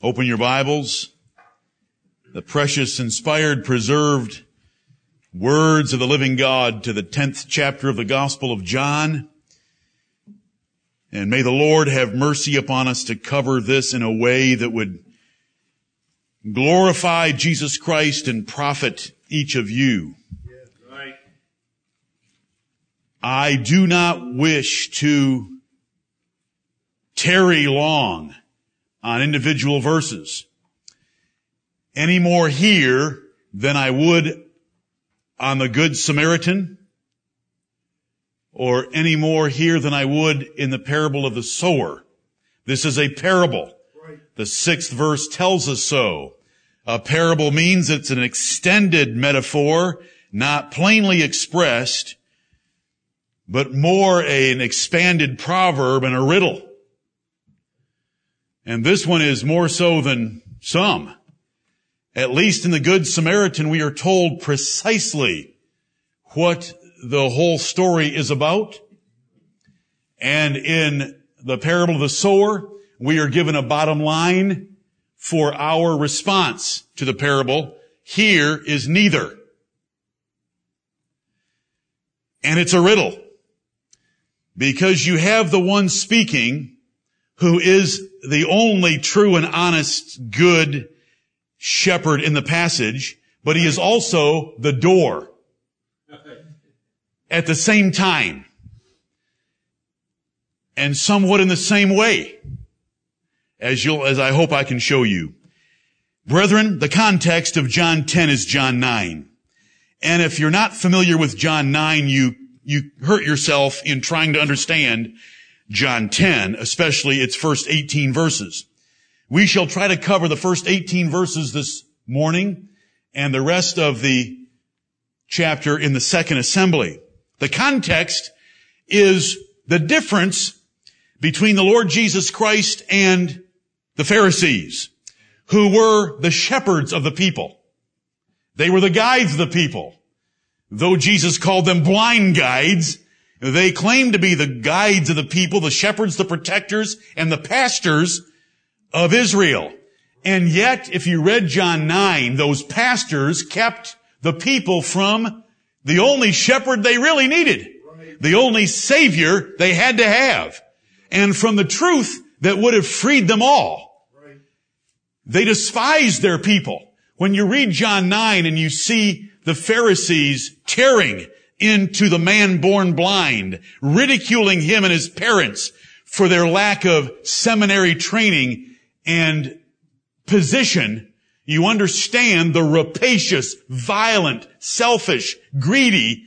Open your Bibles, the precious, inspired, preserved words of the living God to the 10th chapter of the Gospel of John. And may the Lord have mercy upon us to cover this in a way that would glorify Jesus Christ and profit each of you. I do not wish to tarry long on individual verses any more here than I would on the Good Samaritan, or any more here than I would in the parable of the sower. This is a parable. The 6th verse tells us so. A parable means it's an extended metaphor, not plainly expressed, but more an expanded proverb and a riddle. And this one is more so than some. At least in the Good Samaritan, we are told precisely what the whole story is about. And in the parable of the sower, we are given a bottom line for our response to the parable. Here is neither. And it's a riddle, because you have the one speaking who is the only true and honest good shepherd in the passage, but he is also the door at the same time and somewhat in the same way, as I hope I can show you. Brethren, the context of John 10 is John 9. And if you're not familiar with John 9, you hurt yourself in trying to understand John 10, especially its first 18 verses. We shall try to cover the first 18 verses this morning and the rest of the chapter in the second assembly. The context is the difference between the Lord Jesus Christ and the Pharisees, who were the shepherds of the people. They were the guides of the people. Though Jesus called them blind guides, they claim to be the guides of the people, the shepherds, the protectors, and the pastors of Israel. And yet, if you read John 9, those pastors kept the people from the only shepherd they really needed, the only Savior they had to have, and from the truth that would have freed them all. They despised their people. When you read John 9 and you see the Pharisees tearing into the man born blind, ridiculing him and his parents for their lack of seminary training and position, you understand the rapacious, violent, selfish, greedy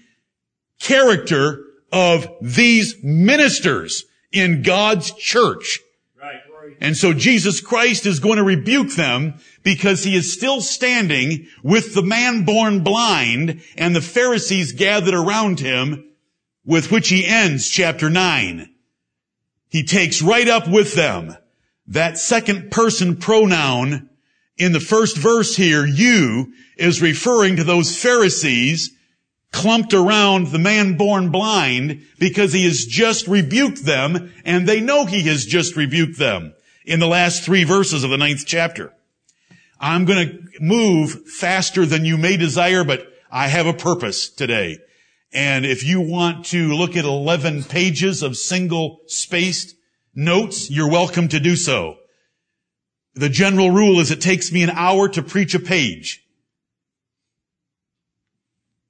character of these ministers in God's church. Right. And so Jesus Christ is going to rebuke them, because he is still standing with the man born blind and the Pharisees gathered around him, with which he ends chapter 9. He takes right up with them that second person pronoun in the first verse here, you, is referring to those Pharisees clumped around the man born blind, because he has just rebuked them, and they know he has just rebuked them in the last 3 verses of the 9th chapter. I'm going to move faster than you may desire, but I have a purpose today. And if you want to look at 11 pages of single-spaced notes, you're welcome to do so. The general rule is it takes me an hour to preach a page.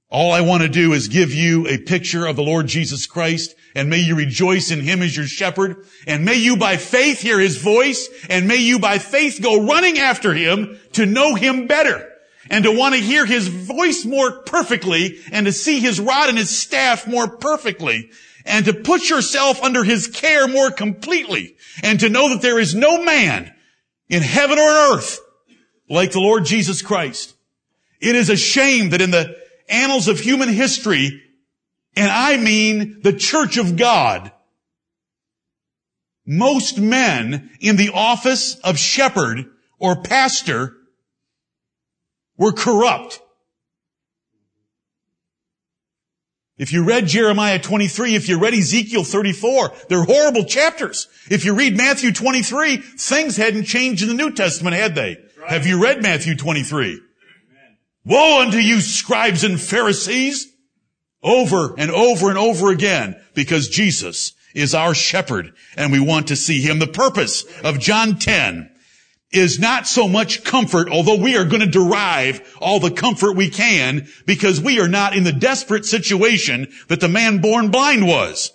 All I want to do is give you a picture of the Lord Jesus Christ, and may you rejoice in him as your shepherd, and may you by faith hear his voice, and may you by faith go running after him to know him better, and to want to hear his voice more perfectly, and to see his rod and his staff more perfectly, and to put yourself under his care more completely, and to know that there is no man in heaven or on earth like the Lord Jesus Christ. It is a shame that in the annals of human history, and I mean the Church of God, most men in the office of shepherd or pastor were corrupt. If you read Jeremiah 23, if you read Ezekiel 34, they're horrible chapters. If you read Matthew 23, things hadn't changed in the New Testament, had they? Right. Have you read Matthew 23? Amen. Woe unto you, scribes and Pharisees! Over and over and over again, because Jesus is our shepherd, and we want to see him. The purpose of John 10 is not so much comfort, although we are going to derive all the comfort we can, because we are not in the desperate situation that the man born blind was,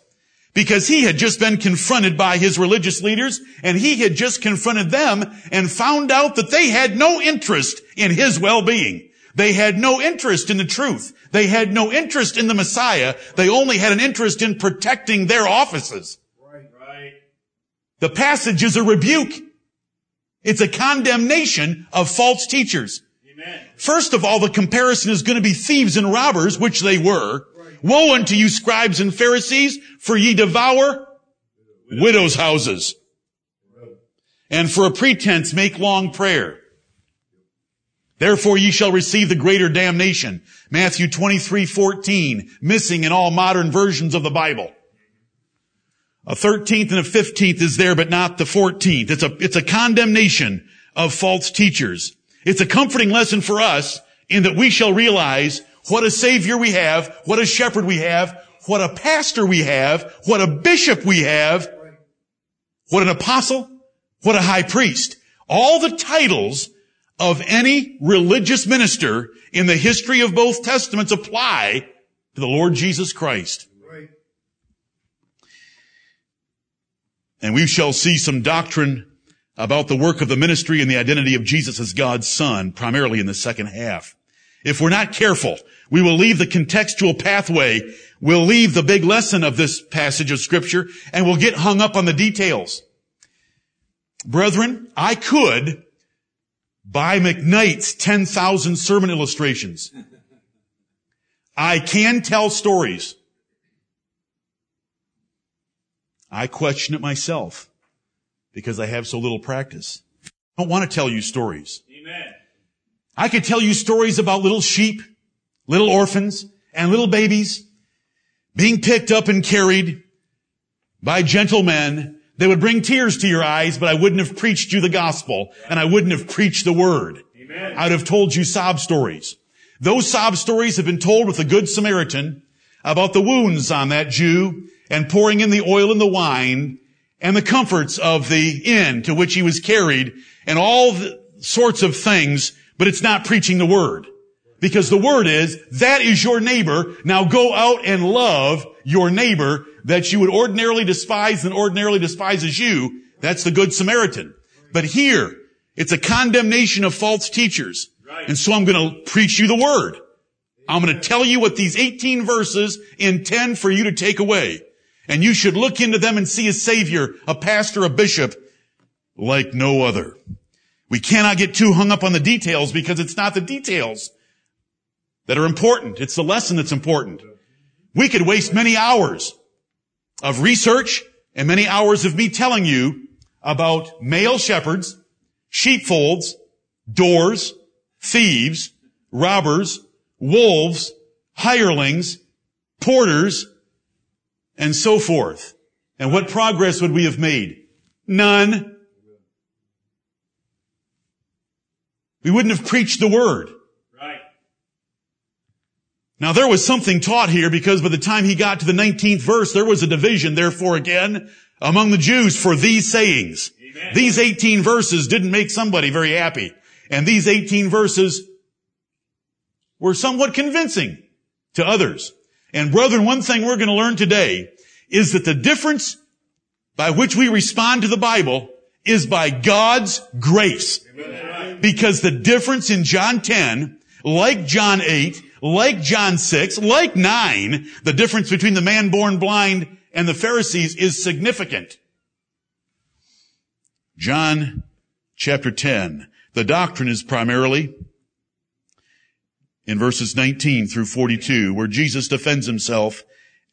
because he had just been confronted by his religious leaders, and he had just confronted them and found out that they had no interest in his well-being. They had no interest in the truth. They had no interest in the Messiah. They only had an interest in protecting their offices. Right. The passage is a rebuke. It's a condemnation of false teachers. Amen. First of all, the comparison is going to be thieves and robbers, which they were. Right. Woe unto you, scribes and Pharisees, for ye devour widows' houses, and for a pretense make long prayer. Therefore ye shall receive the greater damnation. Matthew 23:14, missing in all modern versions of the Bible. A 13th and a 15th is there, but not the 14th. It's a condemnation of false teachers. It's a comforting lesson for us in that we shall realize what a Savior we have, what a shepherd we have, what a pastor we have, what a bishop we have, what an apostle, what a high priest. All the titles of any religious minister in the history of both testaments apply to the Lord Jesus Christ. Right. And we shall see some doctrine about the work of the ministry and the identity of Jesus as God's Son, primarily in the second half. If we're not careful, we will leave the contextual pathway, we'll leave the big lesson of this passage of Scripture, and we'll get hung up on the details. Brethren, I could buy McKnight's 10,000 sermon illustrations. I can tell stories. I question it myself because I have so little practice. I don't want to tell you stories. Amen. I could tell you stories about little sheep, little orphans, and little babies being picked up and carried by gentle men. They would bring tears to your eyes, but I wouldn't have preached you the gospel, and I wouldn't have preached the word. Amen. I would have told you sob stories. Those sob stories have been told with the Good Samaritan about the wounds on that Jew and pouring in the oil and the wine and the comforts of the inn to which he was carried and all sorts of things, but it's not preaching the word. Because the word is, that is your neighbor. Now go out and love your neighbor that you would ordinarily despise and ordinarily despises you. That's the Good Samaritan. But here, it's a condemnation of false teachers. And so I'm going to preach you the word. I'm going to tell you what these 18 verses intend for you to take away. And you should look into them and see a Savior, a pastor, a bishop like no other. We cannot get too hung up on the details because it's not the details that are important. It's the lesson that's important. We could waste many hours of research and many hours of me telling you about male shepherds, sheepfolds, doors, thieves, robbers, wolves, hirelings, porters, and so forth. And what progress would we have made? None. We wouldn't have preached the word. Now there was something taught here because by the time he got to the 19th verse, there was a division, therefore again, among the Jews for these sayings. Amen. These 18 verses didn't make somebody very happy. And these 18 verses were somewhat convincing to others. And brethren, one thing we're going to learn today is that the difference by which we respond to the Bible is by God's grace. Amen. Because the difference in John 10, like John 8, like John 6, like 9, the difference between the man born blind and the Pharisees is significant. John chapter 10. The doctrine is primarily in verses 19 through 42, where Jesus defends himself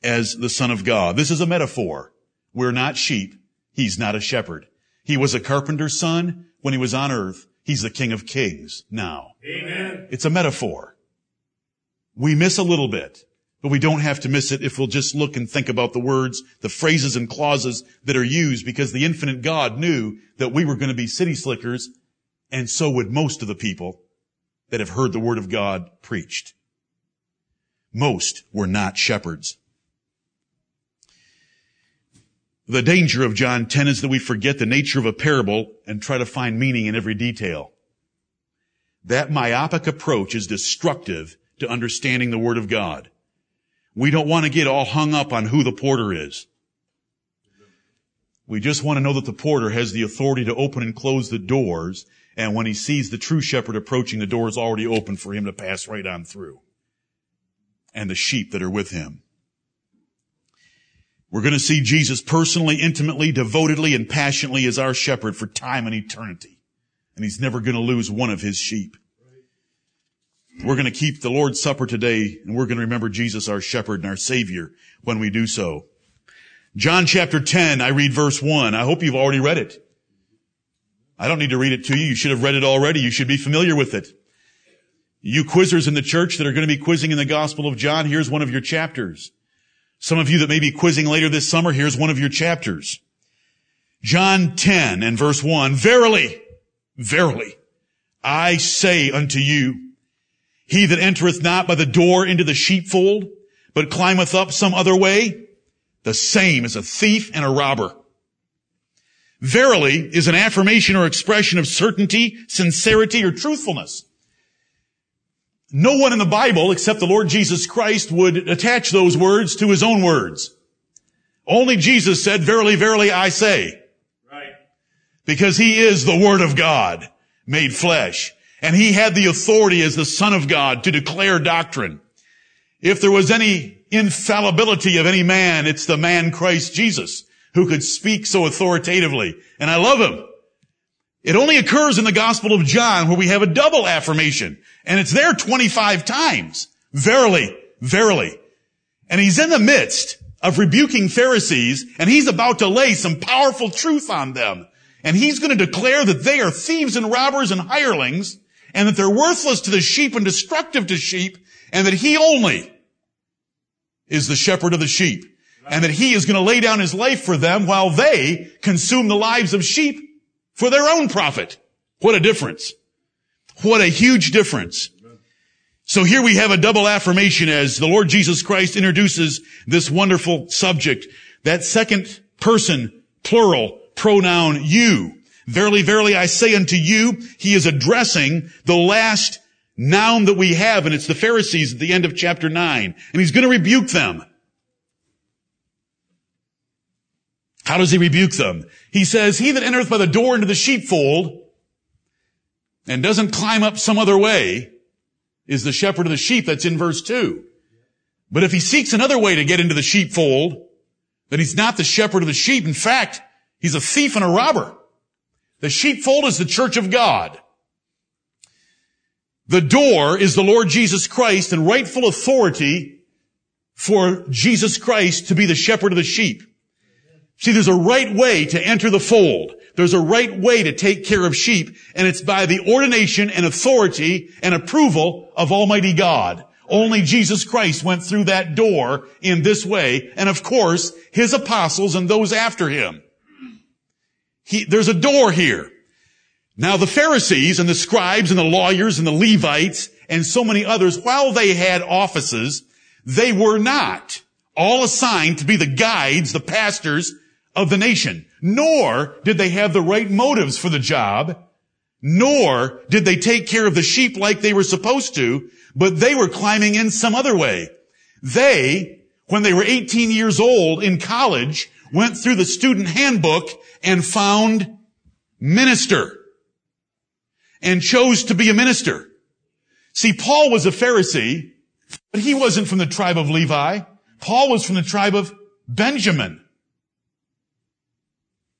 as the Son of God. This is a metaphor. We're not sheep. He's not a shepherd. He was a carpenter's son when he was on earth. He's the King of Kings now. Amen. It's a metaphor. We miss a little bit, But we don't have to miss it if we'll just look and think about the words, the phrases and clauses that are used, because the infinite God knew that we were going to be city slickers, and so would most of the people that have heard the word of God preached. Most were not shepherds. The danger of John 10 is that we forget the nature of a parable and try to find meaning in every detail. That myopic approach is destructive to understanding the word of God. We don't want to get all hung up on who the porter is. We just want to know that the porter has the authority to open and close the doors, and when he sees the true shepherd approaching, the door is already open for him to pass right on through, and the sheep that are with him. We're going to see Jesus personally, intimately, devotedly, and passionately as our shepherd for time and eternity, and he's never going to lose one of his sheep. We're going to keep the Lord's Supper today, and we're going to remember Jesus, our shepherd and our Savior, when we do so. John chapter 10, I read verse 1. I hope you've already read it. I don't need to read it to you. You should have read it already. You should be familiar with it. You quizzers in the church that are going to be quizzing in the Gospel of John, here's one of your chapters. Some of you that may be quizzing later this summer, here's one of your chapters. John 10 and verse 1, verily, verily, I say unto you, he that entereth not by the door into the sheepfold, but climbeth up some other way, the same is a thief and a robber. Verily is an affirmation or expression of certainty, sincerity, or truthfulness. No one in the Bible except the Lord Jesus Christ would attach those words to his own words. Only Jesus said, verily, verily, I say. Right. Because he is the Word of God made flesh. And he had the authority as the Son of God to declare doctrine. If there was any infallibility of any man, it's the man Christ Jesus who could speak so authoritatively. And I love him. It only occurs in the Gospel of John where we have a double affirmation. And it's there 25 times. Verily, verily. And he's in the midst of rebuking Pharisees, and he's about to lay some powerful truth on them. And he's going to declare that they are thieves and robbers and hirelings, and that they're worthless to the sheep and destructive to sheep, and that he only is the shepherd of the sheep, and that he is going to lay down his life for them while they consume the lives of sheep for their own profit. What a difference. What a huge difference. So here we have a double affirmation as the Lord Jesus Christ introduces this wonderful subject. That second person, plural, pronoun you. Verily, verily, I say unto you, he is addressing the last noun that we have, and it's the Pharisees at the end of chapter 9. And he's going to rebuke them. How does he rebuke them? He says, he that entereth by the door into the sheepfold and doesn't climb up some other way is the shepherd of the sheep. That's in verse 2. But if he seeks another way to get into the sheepfold, then he's not the shepherd of the sheep. In fact, he's a thief and a robber. The sheepfold is the church of God. The door is the Lord Jesus Christ, and rightful authority for Jesus Christ to be the shepherd of the sheep. See, there's a right way to enter the fold. There's a right way to take care of sheep, and it's by the ordination and authority and approval of Almighty God. Only Jesus Christ went through that door in this way, and of course, his apostles and those after him. There's a door here. Now the Pharisees and the scribes and the lawyers and the Levites and so many others, while they had offices, they were not all assigned to be the guides, the pastors of the nation. Nor did they have the right motives for the job, nor did they take care of the sheep like they were supposed to, but they were climbing in some other way. They, when they were 18 years old in college, went through the student handbook and found minister and chose to be a minister. See, Paul was a Pharisee, but he wasn't from the tribe of Levi. Paul was from the tribe of Benjamin.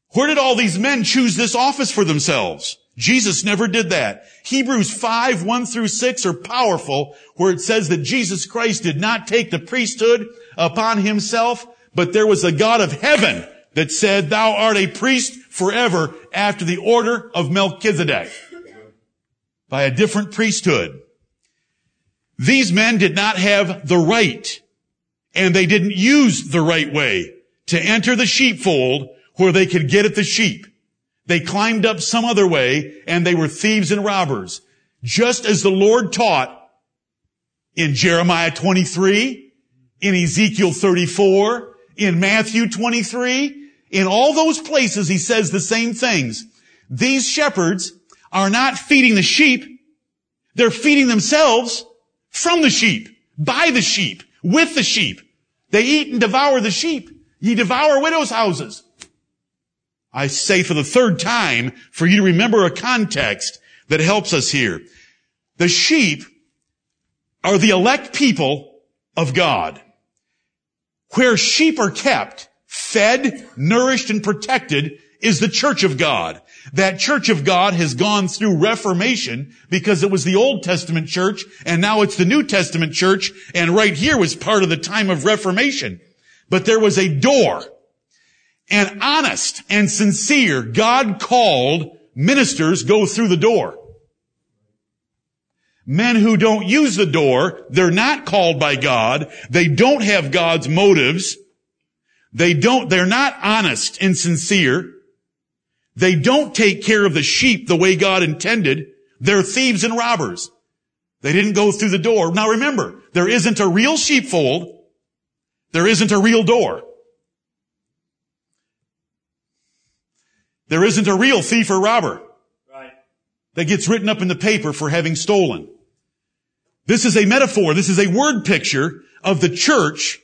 Where did all these men choose this office for themselves? Jesus never did that. Hebrews 5, 1 through 6 are powerful, where it says that Jesus Christ did not take the priesthood upon himself, but there was a God of heaven that said, thou art a priest forever after the order of Melchizedek, by a different priesthood. These men did not have the right and they didn't use the right way to enter the sheepfold where they could get at the sheep. They climbed up some other way, and they were thieves and robbers. Just as the Lord taught in Jeremiah 23, in Ezekiel 34, in Matthew 23, in all those places he says the same things. These shepherds are not feeding the sheep. They're feeding themselves from the sheep, by the sheep, with the sheep. They eat and devour the sheep. Ye devour widows' houses. I say for the third time for you to remember a context that helps us here. The sheep are the elect people of God. Where sheep are kept, fed, nourished, and protected is the church of God. That church of God has gone through reformation because it was the Old Testament church and now it's the New Testament church, and right here was part of the time of reformation. But there was a door, and honest and sincere God-called ministers go through the door. Men who don't use the door, they're not called by God, they don't have God's motives, they're not honest and sincere, they don't take care of the sheep the way God intended, they're thieves and robbers. They didn't go through the door. Now remember, there isn't a real sheepfold, there isn't a real door. There isn't a real thief or robber that gets written up in the paper for having stolen. This is a metaphor. This is a word picture of the church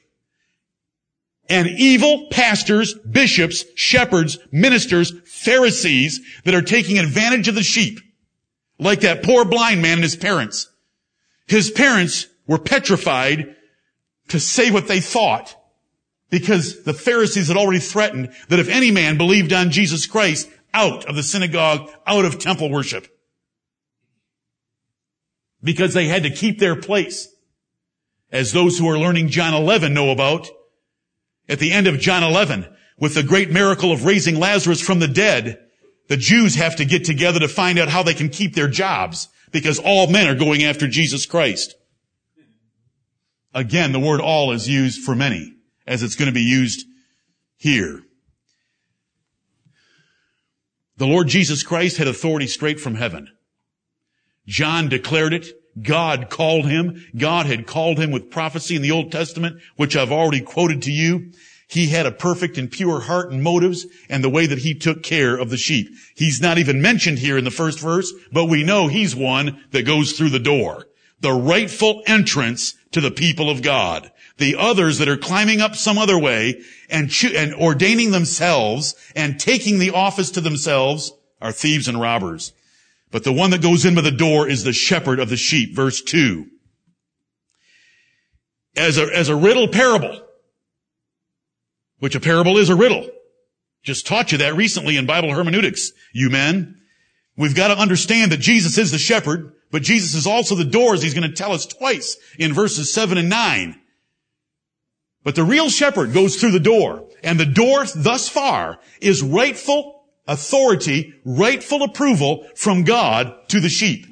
and evil pastors, bishops, shepherds, ministers, Pharisees that are taking advantage of the sheep, like that poor blind man and his parents. His parents were petrified to say what they thought because the Pharisees had already threatened that if any man believed on Jesus Christ, out of the synagogue, out of temple worship, because they had to keep their place. As those who are learning John 11 know about, at the end of John 11, with the great miracle of raising Lazarus from the dead, the Jews have to get together to find out how they can keep their jobs, because all men are going after Jesus Christ. Again, the word all is used for many, as it's going to be used here. The Lord Jesus Christ had authority straight from heaven. John declared it. God called him. God had called him with prophecy in the Old Testament, which I've already quoted to you. He had a perfect and pure heart and motives and the way that he took care of the sheep. He's not even mentioned here in the first verse, but we know he's one that goes through the door, the rightful entrance to the people of God. The others that are climbing up some other way and ordaining themselves and taking the office to themselves are thieves and robbers. But the one that goes in by the door is the shepherd of the sheep. Verse 2. As a riddle parable, which a parable is a riddle. Just taught you that recently in Bible hermeneutics, you men. We've got to understand that Jesus is the shepherd, but Jesus is also the door, as he's going to tell us twice in verses 7 and 9. But the real shepherd goes through the door, and the door thus far is rightful authority, rightful approval from God to the sheep.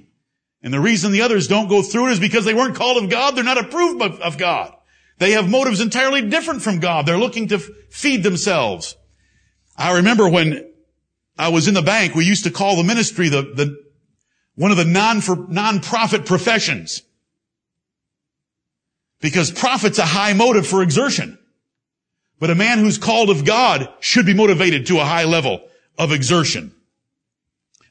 And the reason the others don't go through it is because they weren't called of God, they're not approved of God. They have motives entirely different from God. They're looking to feed themselves. I remember when I was in the bank, we used to call the ministry one of the non-profit professions. Because profit's a high motive for exertion. But a man who's called of God should be motivated to a high level of exertion.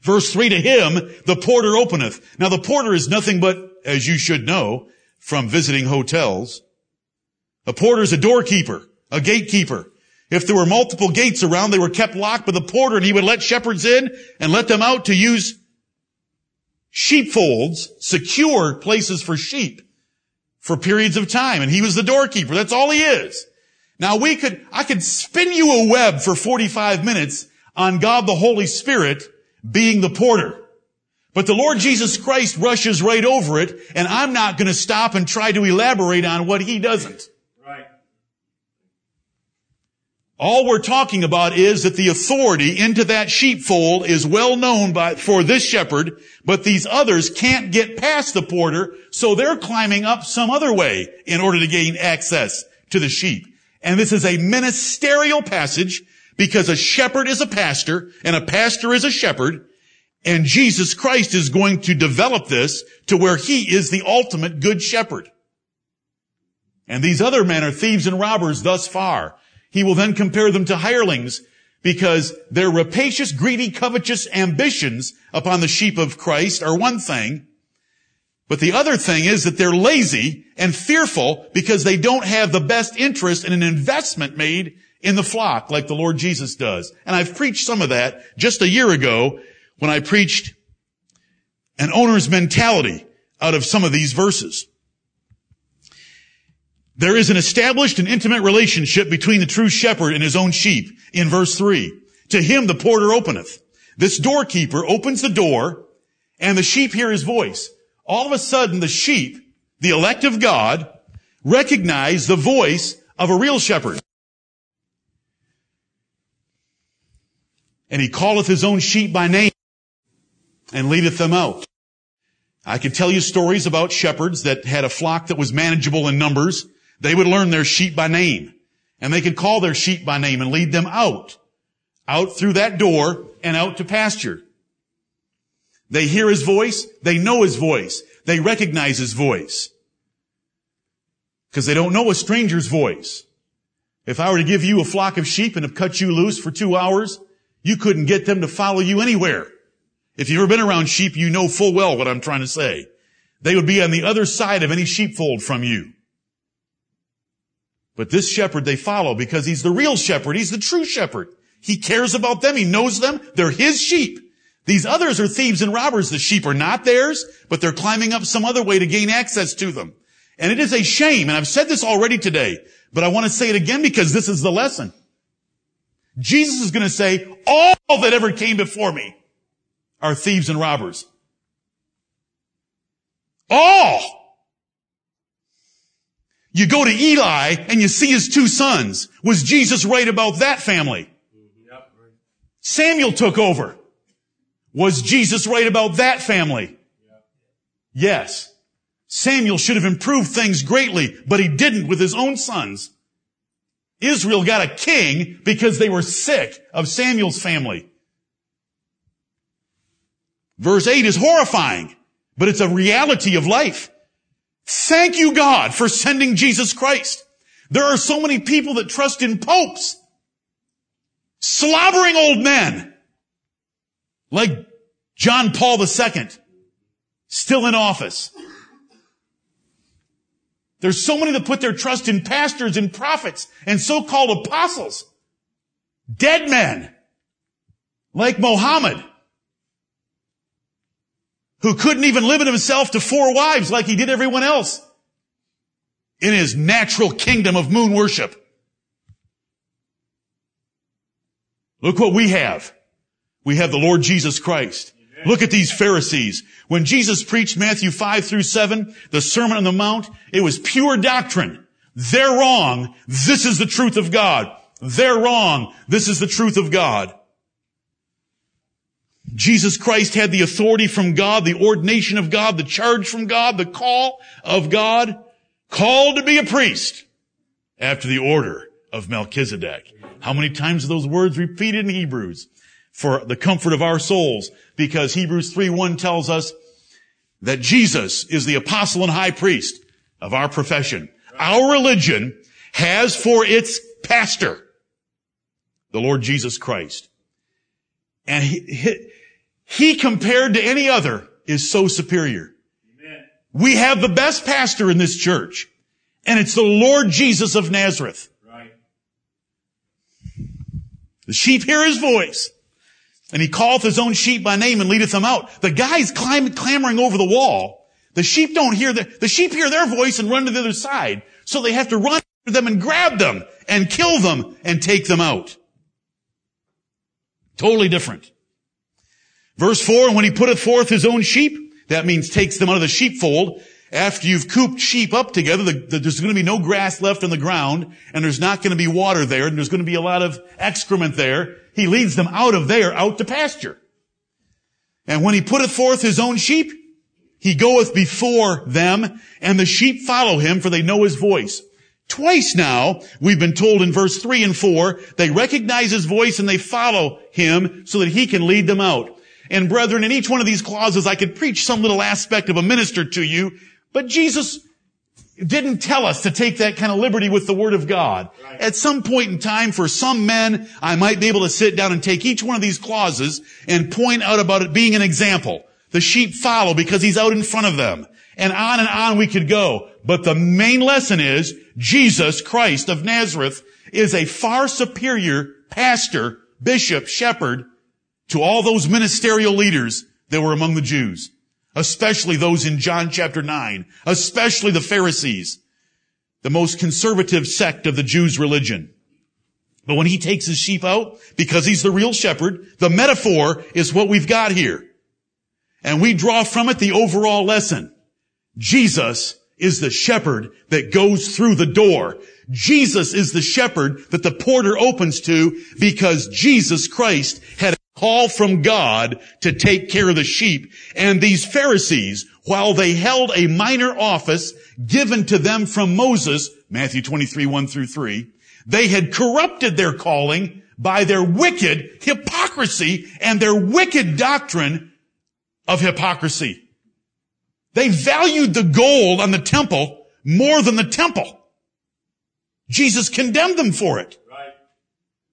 Verse 3, to him, the porter openeth. Now the porter is nothing but, as you should know from visiting hotels, a porter is a doorkeeper, a gatekeeper. If there were multiple gates around, they were kept locked by the porter, and he would let shepherds in and let them out to use sheepfolds, secure places for sheep, for periods of time, and he was the doorkeeper. That's all he is. Now I could spin you a web for 45 minutes on God the Holy Spirit being the porter. But the Lord Jesus Christ rushes right over it, and I'm not going to stop and try to elaborate on what he doesn't. Right. All we're talking about is that the authority into that sheepfold is well known for this shepherd, but these others can't get past the porter, so they're climbing up some other way in order to gain access to the sheep. And this is a ministerial passage because a shepherd is a pastor and a pastor is a shepherd. And Jesus Christ is going to develop this to where he is the ultimate good shepherd. And these other men are thieves and robbers thus far. He will then compare them to hirelings because their rapacious, greedy, covetous ambitions upon the sheep of Christ are one thing. But the other thing is that they're lazy and fearful because they don't have the best interest in an investment made in the flock like the Lord Jesus does. And I've preached some of that just a year ago when I preached an owner's mentality out of some of these verses. There is an established and intimate relationship between the true shepherd and his own sheep in verse 3. To him the porter openeth. This doorkeeper opens the door and the sheep hear his voice. All of a sudden the sheep, the elect of God, recognize the voice of a real shepherd. And he calleth his own sheep by name and leadeth them out. I could tell you stories about shepherds that had a flock that was manageable in numbers. They would learn their sheep by name, and they could call their sheep by name and lead them out through that door and out to pasture. They hear his voice. They know his voice. They recognize his voice because they don't know a stranger's voice. If I were to give you a flock of sheep and have cut you loose for 2 hours, you couldn't get them to follow you anywhere. If you've ever been around sheep, you know full well what I'm trying to say. They would be on the other side of any sheepfold from you. But this shepherd they follow because he's the real shepherd. He's the true shepherd. He cares about them. He knows them. They're his sheep. These others are thieves and robbers. The sheep are not theirs, but they're climbing up some other way to gain access to them. And it is a shame, and I've said this already today, but I want to say it again because this is the lesson. Jesus is going to say, all that ever came before me are thieves and robbers. All! You go to Eli and you see his 2 sons. Was Jesus right about that family? Yep. Samuel took over. Was Jesus right about that family? Yep. Yes. Samuel should have improved things greatly, but he didn't with his own sons. Israel got a king because they were sick of Samuel's family. Verse 8 is horrifying, but it's a reality of life. Thank you, God, for sending Jesus Christ. There are so many people that trust in popes, slobbering old men, like John Paul II, still in office. There's so many that put their trust in pastors and prophets and so-called apostles, dead men, like Muhammad, who couldn't even limit himself to 4 wives like he did everyone else in his natural kingdom of moon worship. Look what we have. We have the Lord Jesus Christ. Amen. Look at these Pharisees. When Jesus preached Matthew 5-7, the Sermon on the Mount, it was pure doctrine. They're wrong. This is the truth of God. They're wrong. This is the truth of God. Jesus Christ had the authority from God, the ordination of God, the charge from God, the call of God, called to be a priest after the order of Melchizedek. How many times are those words repeated in Hebrews for the comfort of our souls? Because Hebrews 3:1 tells us that Jesus is the apostle and high priest of our profession. Our religion has for its pastor the Lord Jesus Christ. And he compared to any other is so superior. Amen. We have the best pastor in this church, and it's the Lord Jesus of Nazareth. Right. The sheep hear his voice, and he calleth his own sheep by name and leadeth them out. The guy's clamoring over the wall. The sheep don't hear the sheep hear their voice and run to the other side, so they have to run after them and grab them and kill them and take them out. Totally different. Verse 4, and when he putteth forth his own sheep, that means takes them out of the sheepfold. After you've cooped sheep up together, there's going to be no grass left on the ground, and there's not going to be water there, and there's going to be a lot of excrement there. He leads them out of there, out to pasture. And when he putteth forth his own sheep, he goeth before them, and the sheep follow him, for they know his voice. Twice now, we've been told in verse 3 and 4, they recognize his voice and they follow him so that he can lead them out. And brethren, in each one of these clauses, I could preach some little aspect of a minister to you, but Jesus didn't tell us to take that kind of liberty with the Word of God. Right. At some point in time, for some men, I might be able to sit down and take each one of these clauses and point out about it being an example. The sheep follow because he's out in front of them. And on we could go. But the main lesson is Jesus Christ of Nazareth is a far superior pastor, bishop, shepherd to all those ministerial leaders that were among the Jews, especially those in John chapter 9, especially the Pharisees, the most conservative sect of the Jews' religion. But when he takes his sheep out, because he's the real shepherd, the metaphor is what we've got here. And we draw from it the overall lesson. Jesus is the shepherd that goes through the door. Jesus is the shepherd that the porter opens to because Jesus Christ had a call from God to take care of the sheep. And these Pharisees, while they held a minor office given to them from Moses, Matthew 23, 1 through 3, they had corrupted their calling by their wicked hypocrisy and their wicked doctrine of hypocrisy. They valued the gold on the temple more than the temple. Jesus condemned them for it. Right.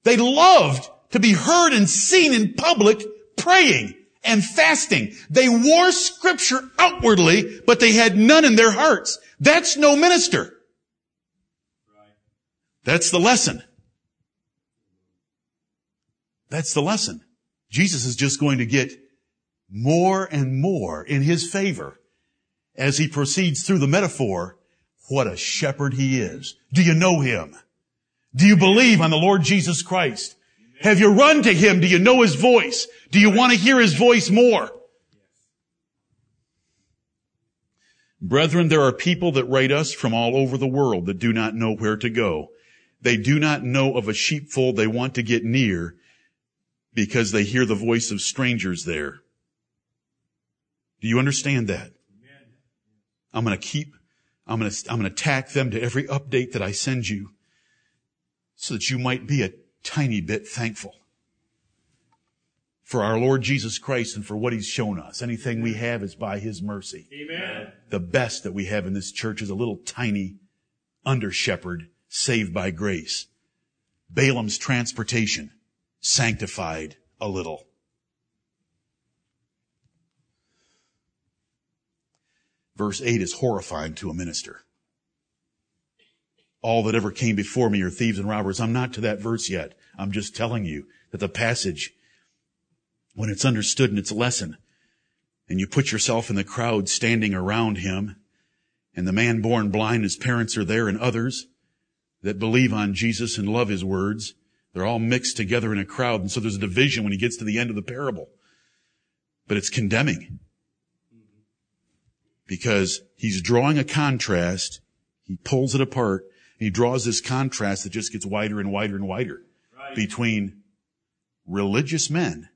They loved to be heard and seen in public praying and fasting. They wore Scripture outwardly, but they had none in their hearts. That's no minister. Right. That's the lesson. That's the lesson. Jesus is just going to get more and more in his favor as he proceeds through the metaphor. What a shepherd he is. Do you know him? Do you believe on the Lord Jesus Christ? Amen. Have you run to him? Do you know his voice? Do you want to hear his voice more? Brethren, there are people that write us from all over the world that do not know where to go. They do not know of a sheepfold they want to get near because they hear the voice of strangers there. Do you understand that? I'm going to tack them to every update that I send you so that you might be a tiny bit thankful for our Lord Jesus Christ and for what he's shown us. Anything we have is by his mercy. Amen. The best that we have in this church is a little tiny under-shepherd saved by grace. Balaam's transportation, sanctified a little. Verse 8 is horrifying to a minister. All that ever came before me are thieves and robbers. I'm not to that verse yet. I'm just telling you that the passage, when it's understood in its lesson, and you put yourself in the crowd standing around him, and the man born blind, his parents are there, and others that believe on Jesus and love his words, they're all mixed together in a crowd, and so there's a division when he gets to the end of the parable. But it's condemning. Because he's drawing a contrast, he pulls it apart, and he draws this contrast that just gets wider and wider and wider. Right. Between religious men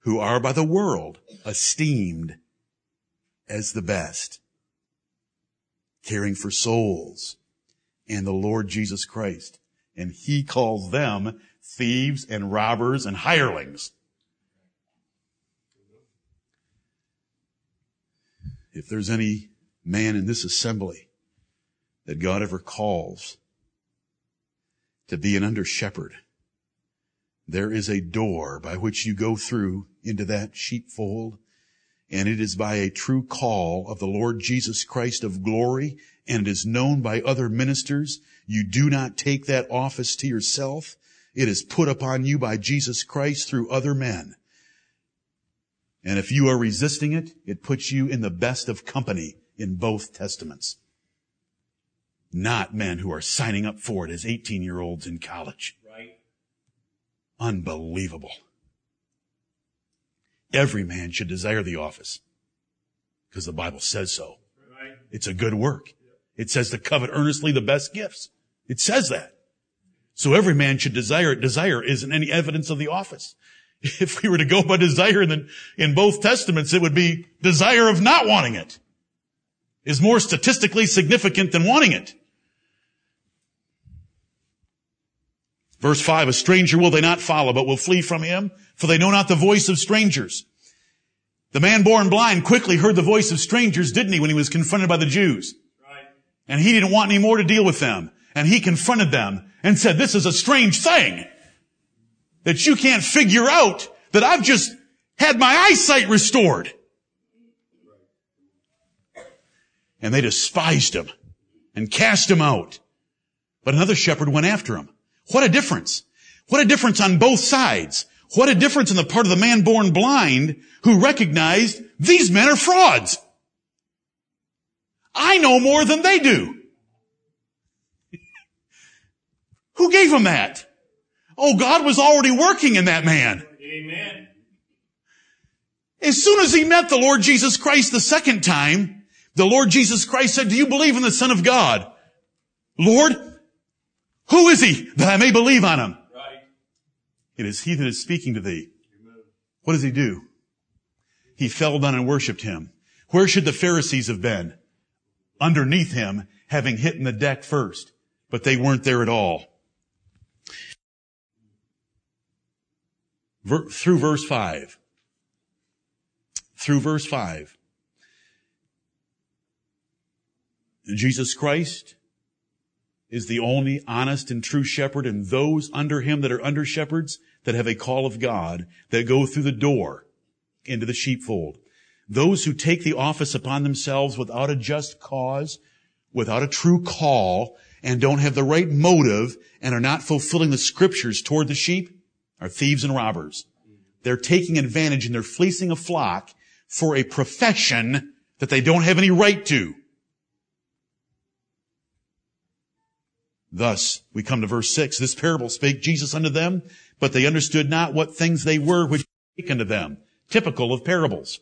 who are by the world esteemed as the best, caring for souls, and the Lord Jesus Christ. And he calls them thieves and robbers and hirelings. If there's any man in this assembly that God ever calls to be an under-shepherd, there is a door by which you go through into that sheepfold, and it is by a true call of the Lord Jesus Christ of glory, and it is known by other ministers. You do not take that office to yourself. It is put upon you by Jesus Christ through other men. And if you are resisting it, it puts you in the best of company in both testaments. Not men who are signing up for it as 18-year-olds in college. Right. Unbelievable. Every man should desire the office because the Bible says so. Right. It's a good work. It says to covet earnestly the best gifts. It says that. So every man should desire it. Desire isn't any evidence of the office. If we were to go by desire in both testaments, it would be desire of not wanting it is more statistically significant than wanting it. Verse 5, a stranger will they not follow, but will flee from him, for they know not the voice of strangers. The man born blind quickly heard the voice of strangers, didn't he, when he was confronted by the Jews? Right. And he didn't want any more to deal with them. And he confronted them and said, this is a strange thing that you can't figure out that I've just had my eyesight restored. And they despised him and cast him out. But another shepherd went after him. What a difference. What a difference on both sides. What a difference on the part of the man born blind who recognized these men are frauds. I know more than they do. Who gave him that? Oh, God was already working in that man. Amen. As soon as he met the Lord Jesus Christ the second time, the Lord Jesus Christ said, do you believe in the Son of God? Lord, who is he that I may believe on him? Right. It is he that is speaking to thee. Amen. What does he do? He fell down and worshipped him. Where should the Pharisees have been? Underneath him, having hit in the deck first. But they weren't there at all. Through verse 5. Jesus Christ is the only honest and true shepherd, and those under him that are under shepherds that have a call of God that go through the door into the sheepfold. Those who take the office upon themselves without a just cause, without a true call, and don't have the right motive and are not fulfilling the scriptures toward the sheep are thieves and robbers. They're taking advantage and they're fleecing a flock for a profession that they don't have any right to. Thus, we come to verse 6. This parable spake Jesus unto them, but they understood not what things they were which spake unto them. Typical of parables.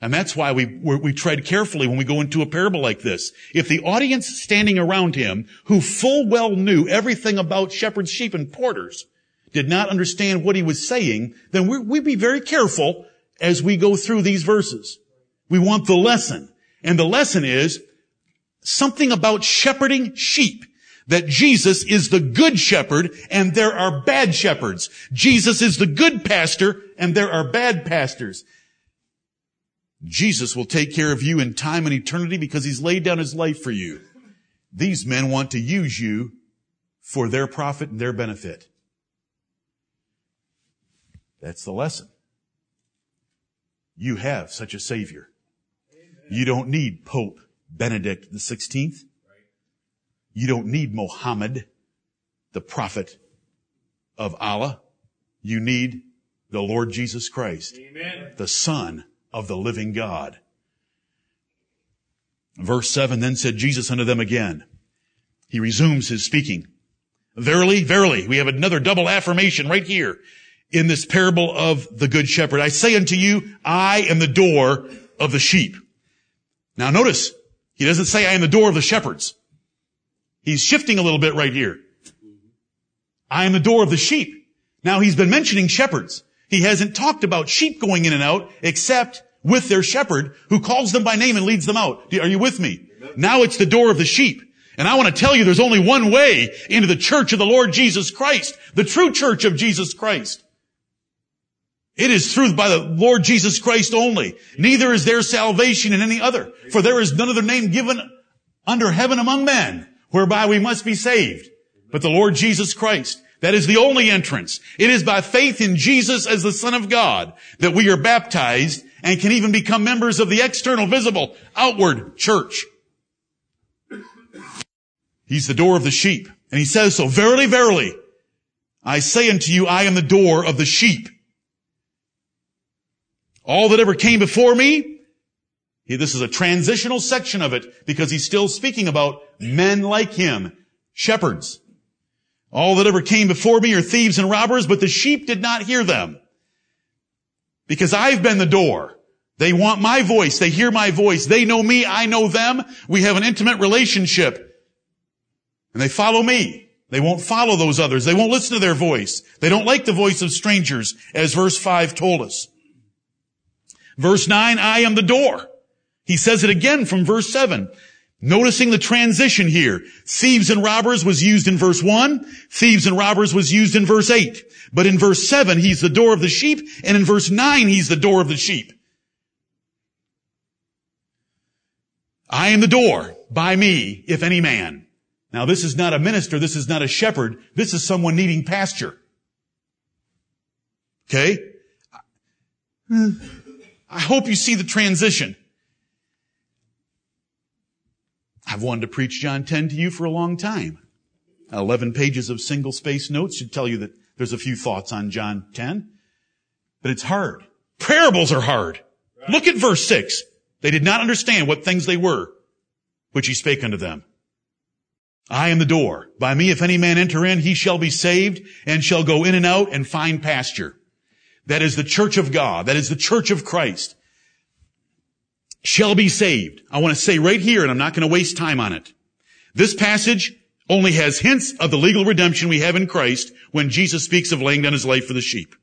And that's why we tread carefully when we go into a parable like this. If the audience standing around him, who full well knew everything about shepherds, sheep, and porters, did not understand what he was saying, then we'd be very careful as we go through these verses. We want the lesson. And the lesson is something about shepherding sheep. That Jesus is the good shepherd and there are bad shepherds. Jesus is the good pastor and there are bad pastors. Jesus will take care of you in time and eternity because he's laid down his life for you. These men want to use you for their profit and their benefit. That's the lesson. You have such a Savior. You don't need Pope Benedict XVI. You don't need Muhammad, the prophet of Allah. You need the Lord Jesus Christ, Amen. The Son of the living God. Verse 7, then said Jesus unto them again. He resumes his speaking. Verily, verily, we have another double affirmation right here in this parable of the good shepherd. I say unto you, I am the door of the sheep. Now notice, he doesn't say I am the door of the shepherds. He's shifting a little bit right here. I am the door of the sheep. Now he's been mentioning shepherds. He hasn't talked about sheep going in and out except with their shepherd who calls them by name and leads them out. Are you with me? Now it's the door of the sheep. And I want to tell you there's only one way into the church of the Lord Jesus Christ, the true church of Jesus Christ. It is through by the Lord Jesus Christ only. Neither is there salvation in any other. For there is none other name given under heaven among men, whereby we must be saved. But the Lord Jesus Christ, that is the only entrance. It is by faith in Jesus as the Son of God that we are baptized and can even become members of the external, visible, outward church. He's the door of the sheep. And he says so, verily, verily, I say unto you, I am the door of the sheep. All that ever came before me, this is a transitional section of it because he's still speaking about men like him, shepherds. All that ever came before me are thieves and robbers, but the sheep did not hear them. Because I've been the door. They want my voice. They hear my voice. They know me. I know them. We have an intimate relationship. And they follow me. They won't follow those others. They won't listen to their voice. They don't like the voice of strangers, as verse 5 told us. Verse 9, I am the door. He says it again from verse 7. Noticing the transition here. Thieves and robbers was used in verse 1. Thieves and robbers was used in verse 8. But in verse 7, he's the door of the sheep. And in verse 9, he's the door of the sheep. I am the door. By me, if any man. Now, this is not a minister. This is not a shepherd. This is someone needing pasture. Okay? I hope you see the transition. I've wanted to preach John 10 to you for a long time. 11 pages of single-space notes should tell you that there's a few thoughts on John 10. But it's hard. Parables are hard. Look at verse 6. They did not understand what things they were, which he spake unto them. I am the door. By me, if any man enter in, he shall be saved and shall go in and out and find pasture. That is the church of God. That is the church of Christ. Shall be saved. I want to say right here, and I'm not going to waste time on it. This passage only has hints of the legal redemption we have in Christ when Jesus speaks of laying down his life for the sheep.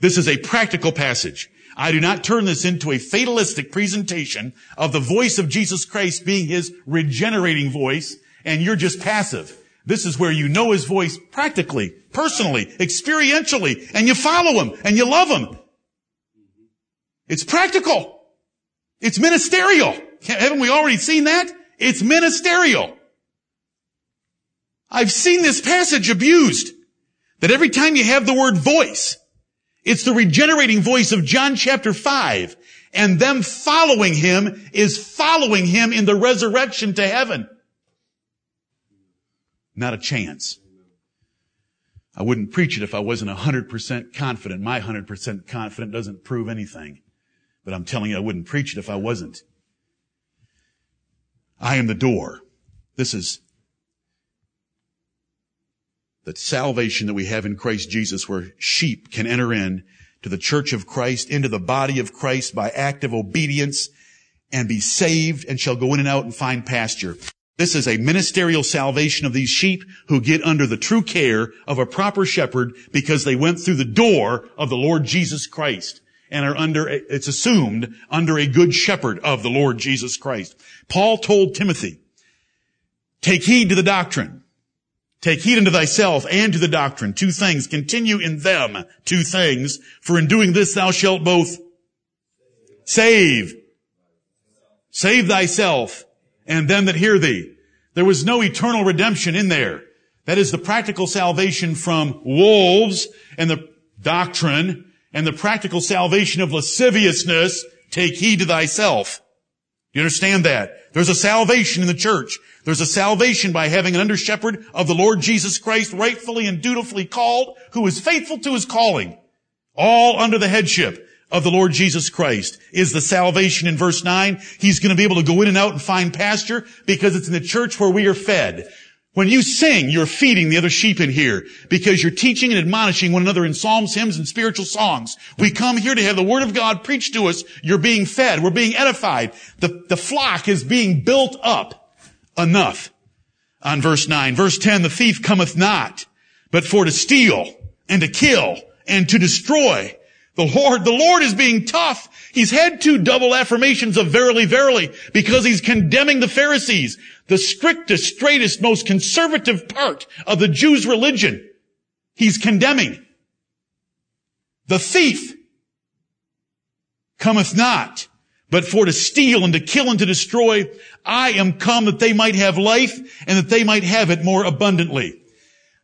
This is a practical passage. I do not turn this into a fatalistic presentation of the voice of Jesus Christ being his regenerating voice, and you're just passive. This is where you know his voice practically, personally, experientially, and you follow him, and you love him. It's practical. It's ministerial. Haven't we already seen that? It's ministerial. I've seen this passage abused, that every time you have the word voice, it's the regenerating voice of John chapter 5, and them following him is following him in the resurrection to heaven. Not a chance. I wouldn't preach it if I wasn't 100% confident. My 100% confident doesn't prove anything. But I'm telling you, I wouldn't preach it if I wasn't. I am the door. This is the salvation that we have in Christ Jesus, where sheep can enter in to the church of Christ, into the body of Christ by active obedience, and be saved and shall go in and out and find pasture. This is a ministerial salvation of these sheep who get under the true care of a proper shepherd because they went through the door of the Lord Jesus Christ and are under, it's assumed, under a good shepherd of the Lord Jesus Christ. Paul told Timothy, take heed to the doctrine. Take heed unto thyself and to the doctrine. Two things. Continue in them. Two things. For in doing this thou shalt both save thyself and them that hear thee. There was no eternal redemption in there. That is the practical salvation from wolves and the doctrine and the practical salvation of lasciviousness. Take heed to thyself. You understand that? There's a salvation in the church. There's a salvation by having an under-shepherd of the Lord Jesus Christ, rightfully and dutifully called, who is faithful to his calling. All under the headship of the Lord Jesus Christ is the salvation in verse 9. He's going to be able to go in and out and find pasture because it's in the church where we are fed. When you sing, you're feeding the other sheep in here because you're teaching and admonishing one another in psalms, hymns, and spiritual songs. We come here to have the Word of God preached to us. You're being fed. We're being edified. The flock is being built up enough on verse 9. Verse 10, the thief cometh not, but for to steal and to kill and to destroy. The Lord is being tough. He's had two double affirmations of verily, verily, because he's condemning the Pharisees, the strictest, straightest, most conservative part of the Jews' religion. He's condemning. The thief cometh not, but for to steal and to kill and to destroy. I am come that they might have life and that they might have it more abundantly.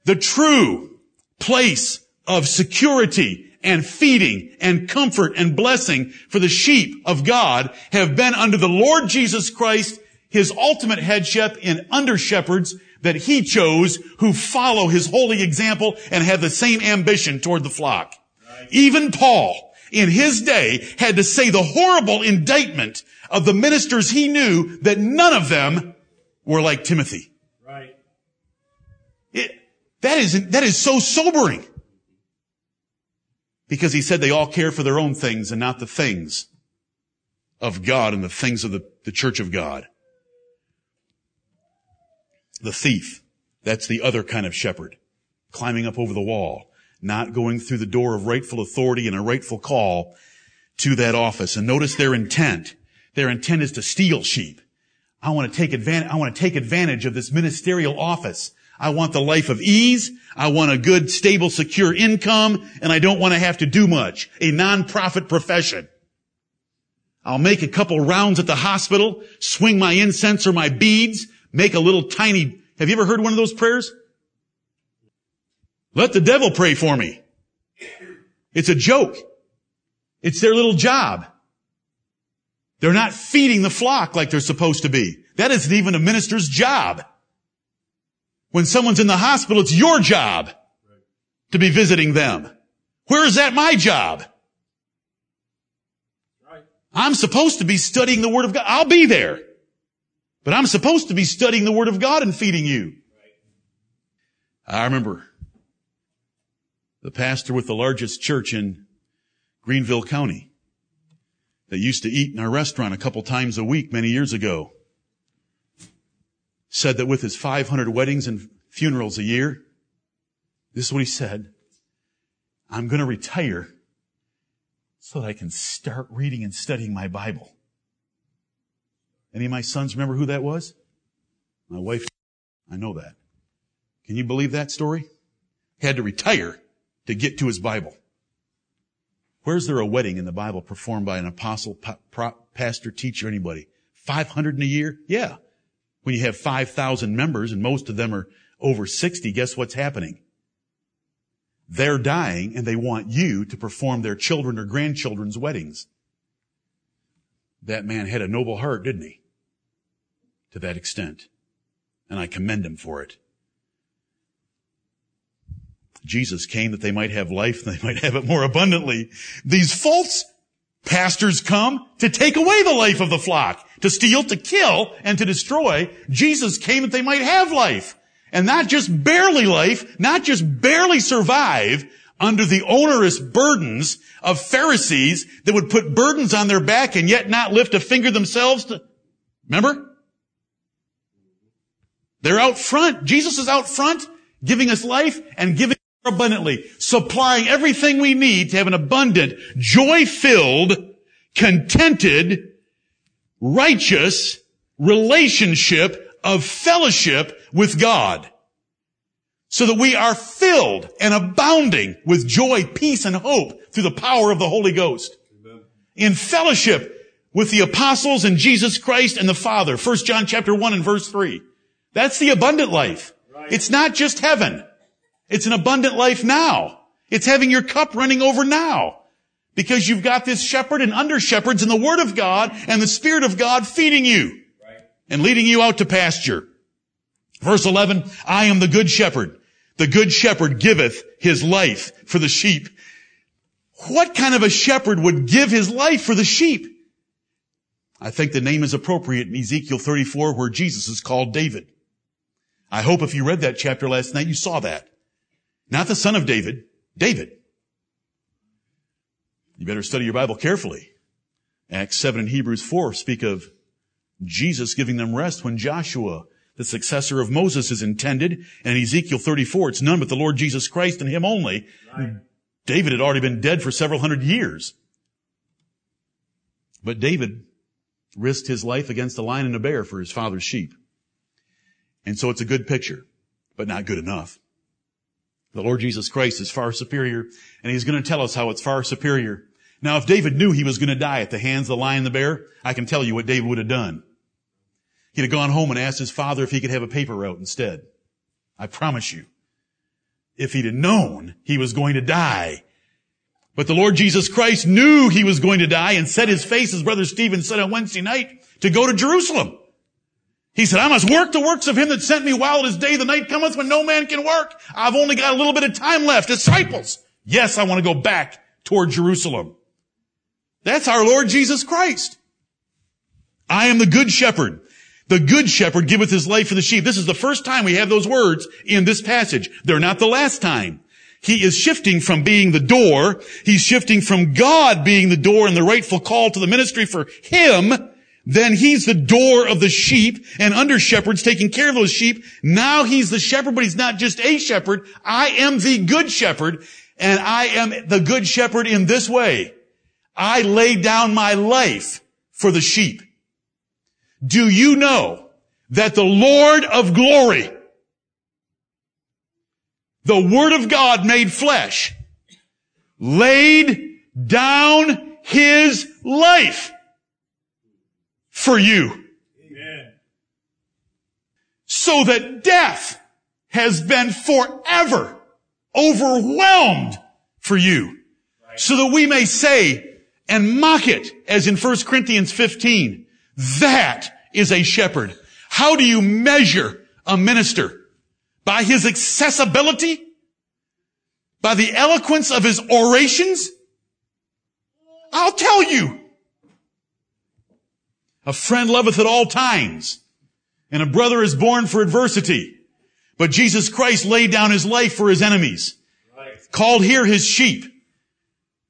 The true place of security and feeding and comfort and blessing for the sheep of God have been under the Lord Jesus Christ, his ultimate headship in under-shepherds that he chose who follow his holy example and have the same ambition toward the flock. Right. Even Paul, in his day, had to say the horrible indictment of the ministers he knew that none of them were like Timothy. Right. That is so sobering. Because he said they all care for their own things and not the things of God and the things of the church of God. The thief, that's the other kind of shepherd, climbing up over the wall, not going through the door of rightful authority and a rightful call to that office. And notice their intent. Their intent is to steal sheep. I want to take advantage of this ministerial office. I want the life of ease. I want a good, stable, secure income, and I don't want to have to do much. A non-profit profession. I'll make a couple rounds at the hospital, swing my incense or my beads, make a little tiny... Have you ever heard one of those prayers? Let the devil pray for me. It's a joke. It's their little job. They're not feeding the flock like they're supposed to be. That isn't even a minister's job. When someone's in the hospital, it's your job to be visiting them. Where is that my job? I'm supposed to be studying the Word of God. I'll be there. But I'm supposed to be studying the Word of God and feeding you. I remember the pastor with the largest church in Greenville County that used to eat in our restaurant a couple times a week many years ago said that with his 500 weddings and funerals a year, this is what he said, I'm going to retire so that I can start reading and studying my Bible. Any of my sons remember who that was? My wife, I know that. Can you believe that story? He had to retire to get to his Bible. Where's there a wedding in the Bible performed by an apostle, pastor, teacher, anybody? 500 in a year? Yeah. When you have 5,000 members and most of them are over 60, guess what's happening? They're dying and they want you to perform their children or grandchildren's weddings. That man had a noble heart, didn't he? To that extent. And I commend him for it. Jesus came that they might have life and they might have it more abundantly. These false pastors come to take away the life of the flock, to steal, to kill, and to destroy. Jesus came that they might have life, and not just barely life, not just barely survive under the onerous burdens of Pharisees that would put burdens on their back and yet not lift a finger themselves. Remember? They're out front. Jesus is out front giving us life and giving abundantly, supplying everything we need to have an abundant, joy-filled, contented, righteous relationship of fellowship with God, so that we are filled and abounding with joy, peace, and hope through the power of the Holy Ghost. Amen. In fellowship with the apostles and Jesus Christ and the Father. First John chapter 1 and verse 3. That's the abundant life. Right. It's not just heaven. It's an abundant life now. It's having your cup running over now, because you've got this shepherd and under-shepherds in the Word of God and the Spirit of God feeding you and leading you out to pasture. Verse 11, I am the good shepherd. The good shepherd giveth his life for the sheep. What kind of a shepherd would give his life for the sheep? I think the name is appropriate in Ezekiel 34, where Jesus is called David. I hope if you read that chapter last night, you saw that. Not the son of David, David. You better study your Bible carefully. Acts 7 and Hebrews 4 speak of Jesus giving them rest when Joshua, the successor of Moses, is intended. And in Ezekiel 34, it's none but the Lord Jesus Christ and Him only. Right. David had already been dead for several hundred years. But David risked his life against a lion and a bear for his father's sheep. And so it's a good picture, but not good enough. The Lord Jesus Christ is far superior, and He's going to tell us how it's far superior. Now, if David knew he was going to die at the hands of the lion and the bear, I can tell you what David would have done. He'd have gone home and asked his father if he could have a paper route instead. I promise you, if he'd have known he was going to die. But the Lord Jesus Christ knew he was going to die and set his face, as Brother Stephen said on Wednesday night, to go to Jerusalem. He said, I must work the works of him that sent me while it is day. The night cometh when no man can work. I've only got a little bit of time left. Disciples, yes, I want to go back toward Jerusalem. That's our Lord Jesus Christ. I am the good shepherd. The good shepherd giveth his life for the sheep. This is the first time we have those words in this passage. They're not the last time. He is shifting from being the door. He's shifting from God being the door and the rightful call to the ministry for him. Then he's the door of the sheep and under shepherds taking care of those sheep. Now he's the shepherd, but he's not just a shepherd. I am the good shepherd, and I am the good shepherd in this way. I lay down my life for the sheep. do you know that the Lord of glory, the Word of God made flesh, laid down His life for you? Amen. So that death has been forever overwhelmed for you. Right. So that we may say and mock it, as in 1 Corinthians 15, that is a shepherd. How do you measure a minister? By his accessibility? By the eloquence of his orations? I'll tell you. A friend loveth at all times, and a brother is born for adversity. But Jesus Christ laid down His life for His enemies, right, called here His sheep.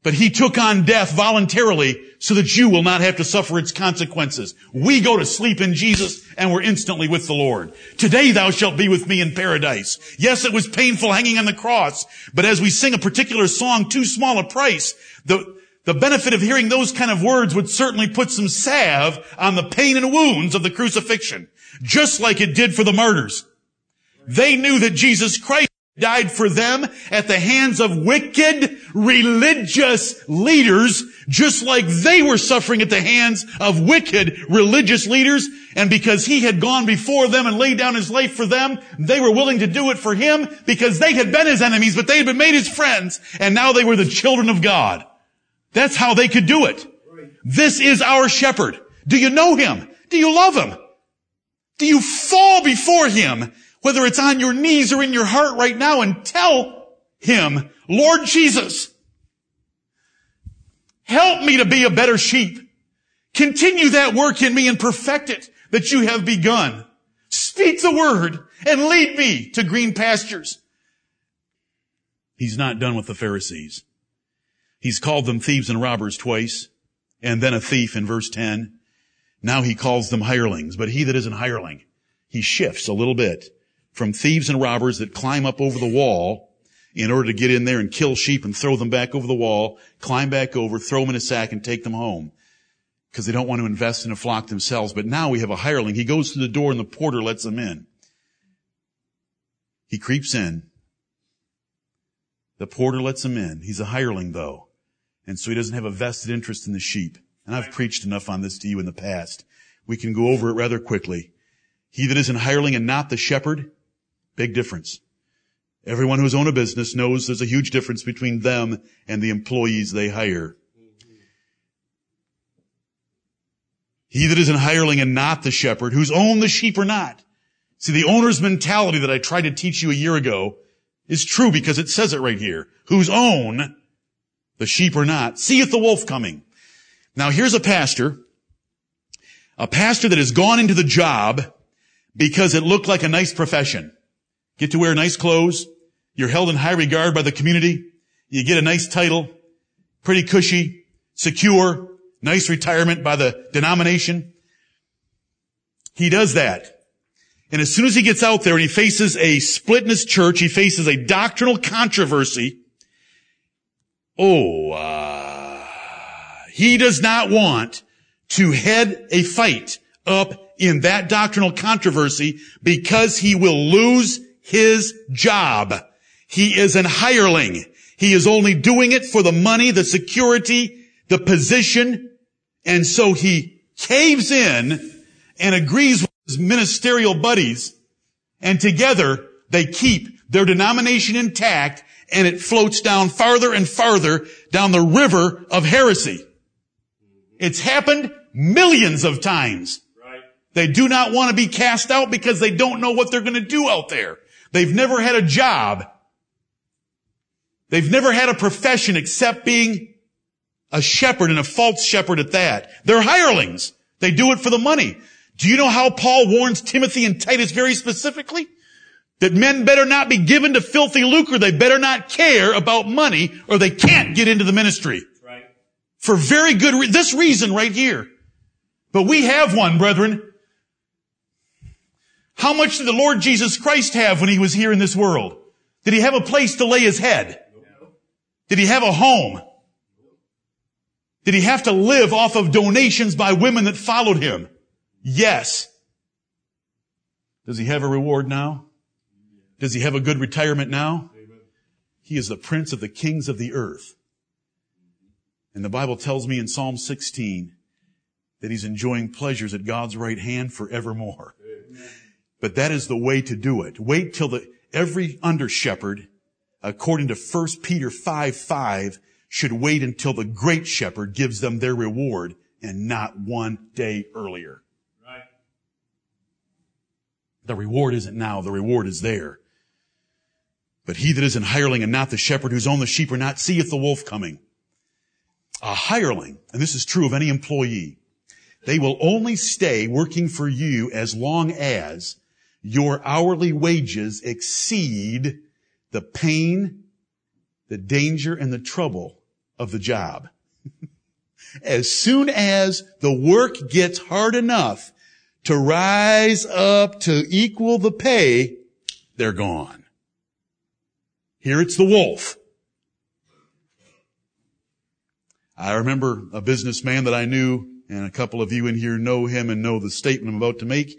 But He took on death voluntarily so that you will not have to suffer its consequences. We go to sleep in Jesus and we're instantly with the Lord. Today thou shalt be with me in paradise. Yes, it was painful hanging on the cross, but as we sing a particular song, Too Small a Price, the benefit of hearing those kind of words would certainly put some salve on the pain and wounds of the crucifixion, just like it did for the martyrs. They knew that Jesus Christ died for them at the hands of wicked religious leaders, just like they were suffering at the hands of wicked religious leaders. And because He had gone before them and laid down His life for them, they were willing to do it for Him because they had been His enemies, but they had been made His friends, and now they were the children of God. That's how they could do it. This is our shepherd. Do you know Him? Do you love Him? Do you fall before Him, whether it's on your knees or in your heart right now, and tell Him, Lord Jesus, help me to be a better sheep. Continue that work in me and perfect it that you have begun. Speak the word and lead me to green pastures. He's not done with the Pharisees. He's called them thieves and robbers twice, and then a thief in verse 10. Now He calls them hirelings, but he that isn't hireling, he shifts a little bit from thieves and robbers that climb up over the wall in order to get in there and kill sheep and throw them back over the wall, climb back over, throw them in a sack and take them home because they don't want to invest in a flock themselves. But now we have a hireling. He goes through the door and the porter lets him in. He creeps in. The porter lets him in. He's a hireling though. And so he doesn't have a vested interest in the sheep. And I've preached enough on this to you in the past. We can go over it rather quickly. He that is an hireling and not the shepherd, big difference. Everyone who's owned a business knows there's a huge difference between them and the employees they hire. He that is an hireling and not the shepherd, who's owned the sheep or not. See, the owner's mentality that I tried to teach you a year ago is true because it says it right here. Who's own the sheep or not, seeth the wolf coming. Now here's a pastor that has gone into the job because it looked like a nice profession. Get to wear nice clothes. You're held in high regard by the community. You get a nice title, pretty cushy, secure, nice retirement by the denomination. He does that. And as soon as he gets out there and he faces a split in his church, he faces a doctrinal controversy. He does not want to head a fight up in that doctrinal controversy because he will lose his job. He is an hireling. He is only doing it for the money, the security, the position. And so he caves in and agrees with his ministerial buddies. And together they keep their denomination intact, and it floats down farther and farther down the river of heresy. It's happened millions of times. They do not want to be cast out because they don't know what they're going to do out there. They've never had a job. They've never had a profession except being a shepherd, and a false shepherd at that. They're hirelings. They do it for the money. Do you know how Paul warns Timothy and Titus very specifically? That men better not be given to filthy lucre. They better not care about money or they can't get into the ministry. Right. For very good this reason right here. But we have one, brethren. How much did the Lord Jesus Christ have when He was here in this world? Did He have a place to lay His head? Did He have a home? Did He have to live off of donations by women that followed Him? Yes. Does he have a reward now? Does he have a good retirement now? He is the prince of the kings of the earth. And the Bible tells me in Psalm 16 that he's enjoying pleasures at God's right hand forevermore. Amen. But that is the way to do it. Wait till every under-shepherd, according to First Peter 5:5, should wait until the great shepherd gives them their reward and not one day earlier. Right. The reward isn't now. The reward is there. But he that is an hireling and not the shepherd, whose own the sheep are not, seeth the wolf coming. A hireling, and this is true of any employee, they will only stay working for you as long as your hourly wages exceed the pain, the danger, and the trouble of the job. As soon as the work gets hard enough to rise up to equal the pay, they're gone. Here it's the wolf. I remember a businessman that I knew, and a couple of you in here know him and know the statement I'm about to make.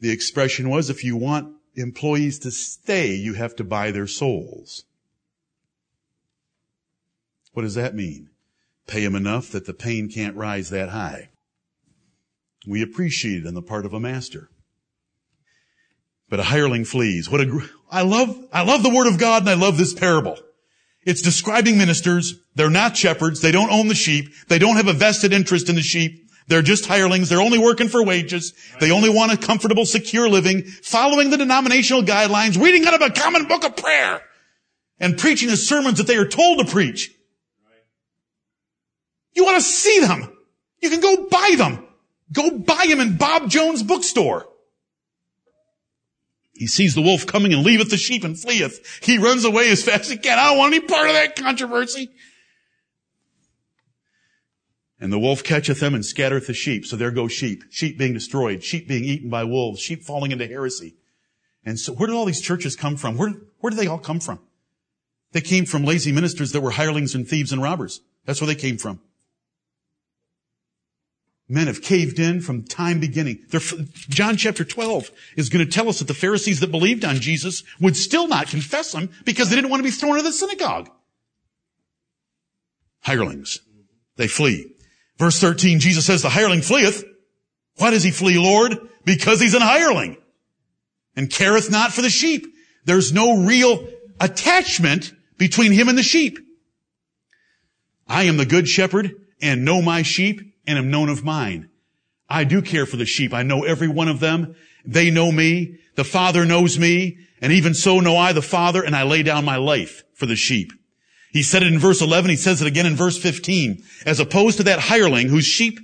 The expression was, if you want employees to stay, you have to buy their souls. What does that mean? Pay them enough that the pain can't rise that high. We appreciate it on the part of a master. But a hireling flees. I love the Word of God, and I love this parable. It's describing ministers. They're not shepherds. They don't own the sheep. They don't have a vested interest in the sheep. They're just hirelings. They're only working for wages. They only want a comfortable, secure living, following the denominational guidelines, reading out of a common book of prayer, and preaching the sermons that they are told to preach. You want to see them. You can go buy them. Go buy them in Bob Jones' bookstore. He sees the wolf coming and leaveth the sheep and fleeth. He runs away as fast as he can. I don't want any part of that controversy. And the wolf catcheth them and scattereth the sheep. So there go sheep. Sheep being destroyed. Sheep being eaten by wolves. Sheep falling into heresy. And so where did all these churches come from? Where did they all come from? They came from lazy ministers that were hirelings and thieves and robbers. That's where they came from. Men have caved in from time beginning. John chapter 12 is going to tell us that the Pharisees that believed on Jesus would still not confess him because they didn't want to be thrown into the synagogue. Hirelings. They flee. Verse 13, Jesus says, the hireling fleeth. Why does he flee, Lord? Because he's an hireling and careth not for the sheep. There's no real attachment between him and the sheep. I am the good shepherd and know my sheep, and am known of mine. I do care for the sheep. I know every one of them. They know me. The Father knows me. And even so know I the Father, and I lay down my life for the sheep. He said it in verse 11. He says it again in verse 15. As opposed to that hireling whose sheep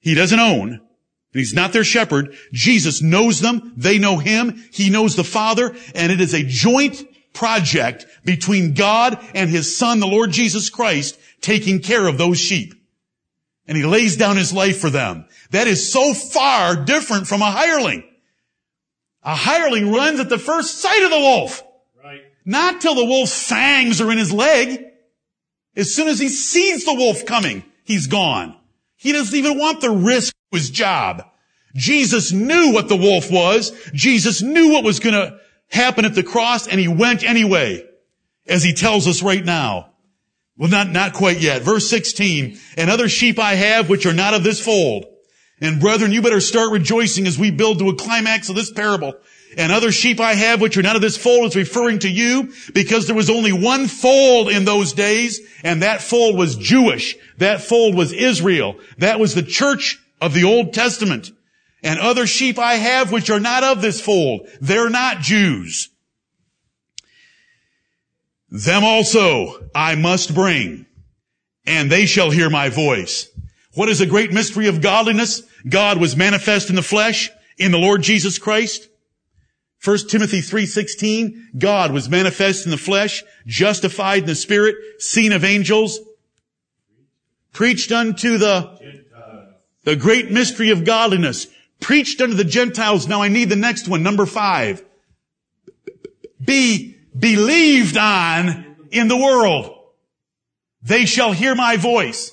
he doesn't own, and he's not their shepherd, Jesus knows them. They know him. He knows the Father. And it is a joint project between God and his Son, the Lord Jesus Christ, taking care of those sheep. And he lays down his life for them. That is so far different from a hireling. A hireling runs at the first sight of the wolf. Right. Not till the wolf's fangs are in his leg. As soon as he sees the wolf coming, he's gone. He doesn't even want the risk to his job. Jesus knew what the wolf was. Jesus knew what was going to happen at the cross, and he went anyway, as he tells us right now. Well, not quite yet. Verse 16, and other sheep I have which are not of this fold. And brethren, you better start rejoicing as we build to a climax of this parable. And other sheep I have which are not of this fold is referring to you, because there was only one fold in those days, and that fold was Jewish. That fold was Israel. That was the church of the Old Testament. And other sheep I have which are not of this fold. They're not Jews. Them also I must bring, and they shall hear my voice. What is the great mystery of godliness? God was manifest in the flesh, in the Lord Jesus Christ. 1 Timothy 3:16, God was manifest in the flesh, justified in the spirit, seen of angels, preached unto the Gentiles. The great mystery of godliness, preached unto the Gentiles. Now I need the next one, number 5. Be believed on in the world. They shall hear my voice.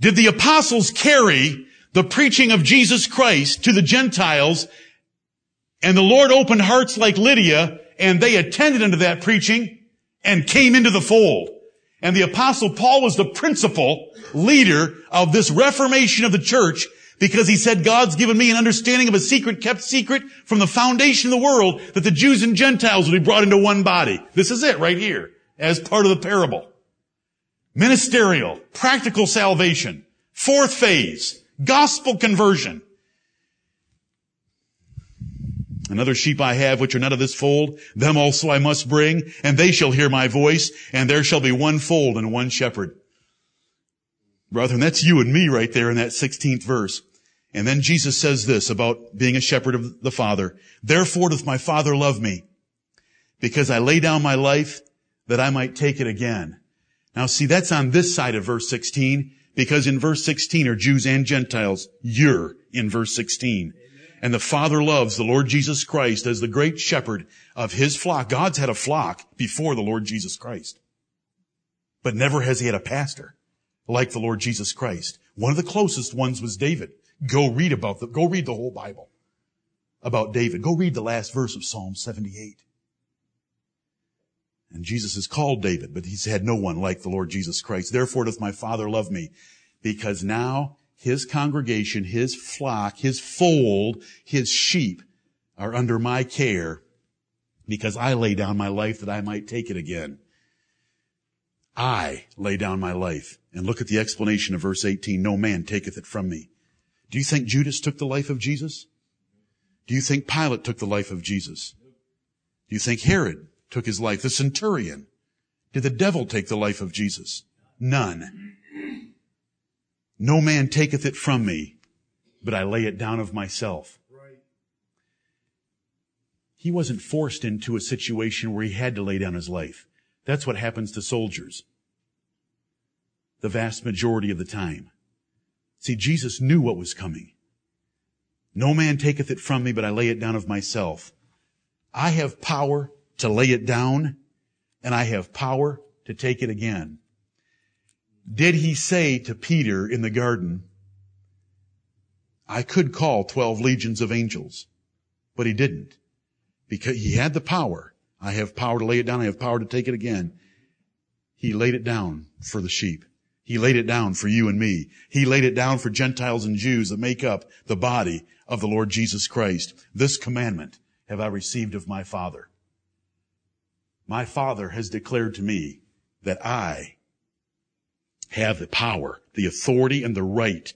Did the apostles carry the preaching of Jesus Christ to the Gentiles, and the Lord opened hearts like Lydia, and they attended unto that preaching and came into the fold. And the Apostle Paul was the principal leader of this reformation of the church, because he said, God's given me an understanding of a secret kept secret from the foundation of the world, that the Jews and Gentiles will be brought into one body. This is it right here as part of the parable. Ministerial, practical salvation. Fourth phase, gospel conversion. Another sheep I have, which are not of this fold, them also I must bring, and they shall hear my voice, and there shall be one fold and one shepherd. Brethren, that's you and me right there in that 16th verse. And then Jesus says this about being a shepherd of the Father. Therefore doth my Father love me, because I lay down my life that I might take it again. Now see, that's on this side of verse 16, because in verse 16 are Jews and Gentiles. You're in verse 16. And the Father loves the Lord Jesus Christ as the great shepherd of his flock. God's had a flock before the Lord Jesus Christ, but never has he had a pastor like the Lord Jesus Christ. One of the closest ones was David. Go read the whole Bible about David. Go read the last verse of Psalm 78. And Jesus is called David, but he's had no one like the Lord Jesus Christ. Therefore doth my Father love me, because now his congregation, his flock, his fold, his sheep are under my care, because I lay down my life that I might take it again. I lay down my life. And look at the explanation of verse 18. No man taketh it from me. Do you think Judas took the life of Jesus? Do you think Pilate took the life of Jesus? Do you think Herod took his life? The centurion. Did the devil take the life of Jesus? None. No man taketh it from me, but I lay it down of myself. Right. He wasn't forced into a situation where he had to lay down his life. That's what happens to soldiers the vast majority of the time. See, Jesus knew what was coming. No man taketh it from me, but I lay it down of myself. I have power to lay it down, and I have power to take it again. Did he say to Peter in the garden, I could call 12 legions of angels, but he didn't, because he had the power. I have power to lay it down. I have power to take it again. He laid it down for the sheep. He laid it down for you and me. He laid it down for Gentiles and Jews that make up the body of the Lord Jesus Christ. This commandment have I received of my Father. My Father has declared to me that I have the power, the authority, and the right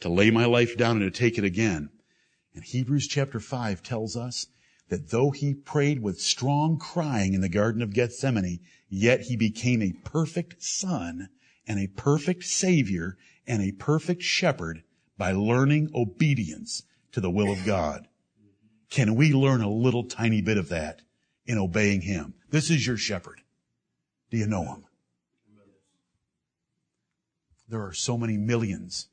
to lay my life down and to take it again. And Hebrews chapter 5 tells us that though he prayed with strong crying in the Garden of Gethsemane, yet he became a perfect son and a perfect Savior and a perfect shepherd by learning obedience to the will of God. Can we learn a little tiny bit of that in obeying him? This is your shepherd. Do you know him? There are so many millions,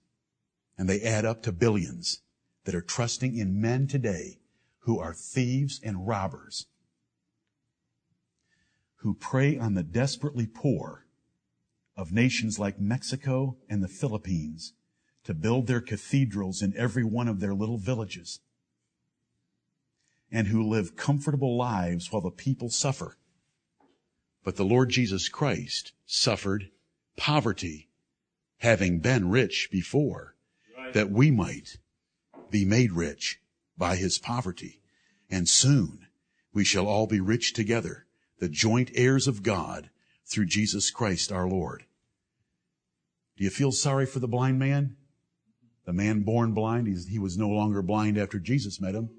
and they add up to billions, that are trusting in men today who are thieves and robbers, who prey on the desperately poor of nations like Mexico and the Philippines to build their cathedrals in every one of their little villages, and who live comfortable lives while the people suffer. But the Lord Jesus Christ suffered poverty, having been rich before, that we might be made rich by his poverty. And soon we shall all be rich together, the joint heirs of God through Jesus Christ our Lord. Do you feel sorry for the blind man? The man born blind, he was no longer blind after Jesus met him.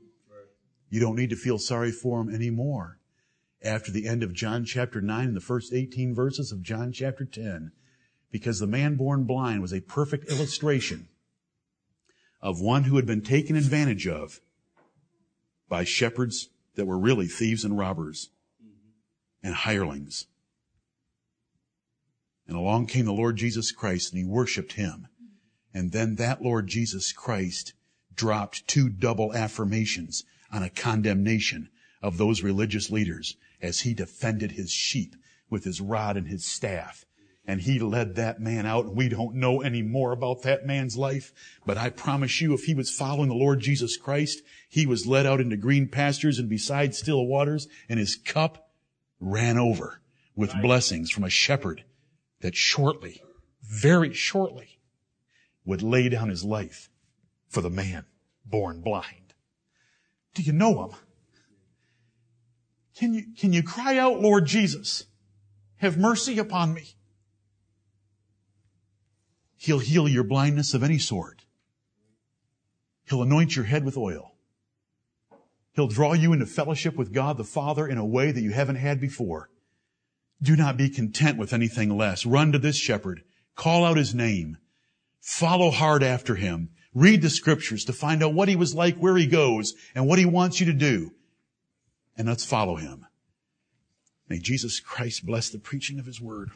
You don't need to feel sorry for him anymore. After the end of John chapter 9 and the first 18 verses of John chapter 10, because the man born blind was a perfect illustration of one who had been taken advantage of by shepherds that were really thieves and robbers and hirelings. And along came the Lord Jesus Christ, and he worshiped him. And then that Lord Jesus Christ dropped two double affirmations on a condemnation of those religious leaders as he defended his sheep with his rod and his staff. and he led that man out. We don't know any more about that man's life, but I promise you, if he was following the Lord Jesus Christ, he was led out into green pastures and beside still waters, and his cup ran over with blessings from a shepherd that shortly, very shortly, would lay down his life for the man born blind. Do you know him? Can you cry out, Lord Jesus, have mercy upon me? He'll heal your blindness of any sort. He'll anoint your head with oil. He'll draw you into fellowship with God the Father in a way that you haven't had before. Do not be content with anything less. Run to this shepherd. Call out his name. Follow hard after him. Read the scriptures to find out what he was like, where he goes, and what he wants you to do. And let's follow him. May Jesus Christ bless the preaching of his word.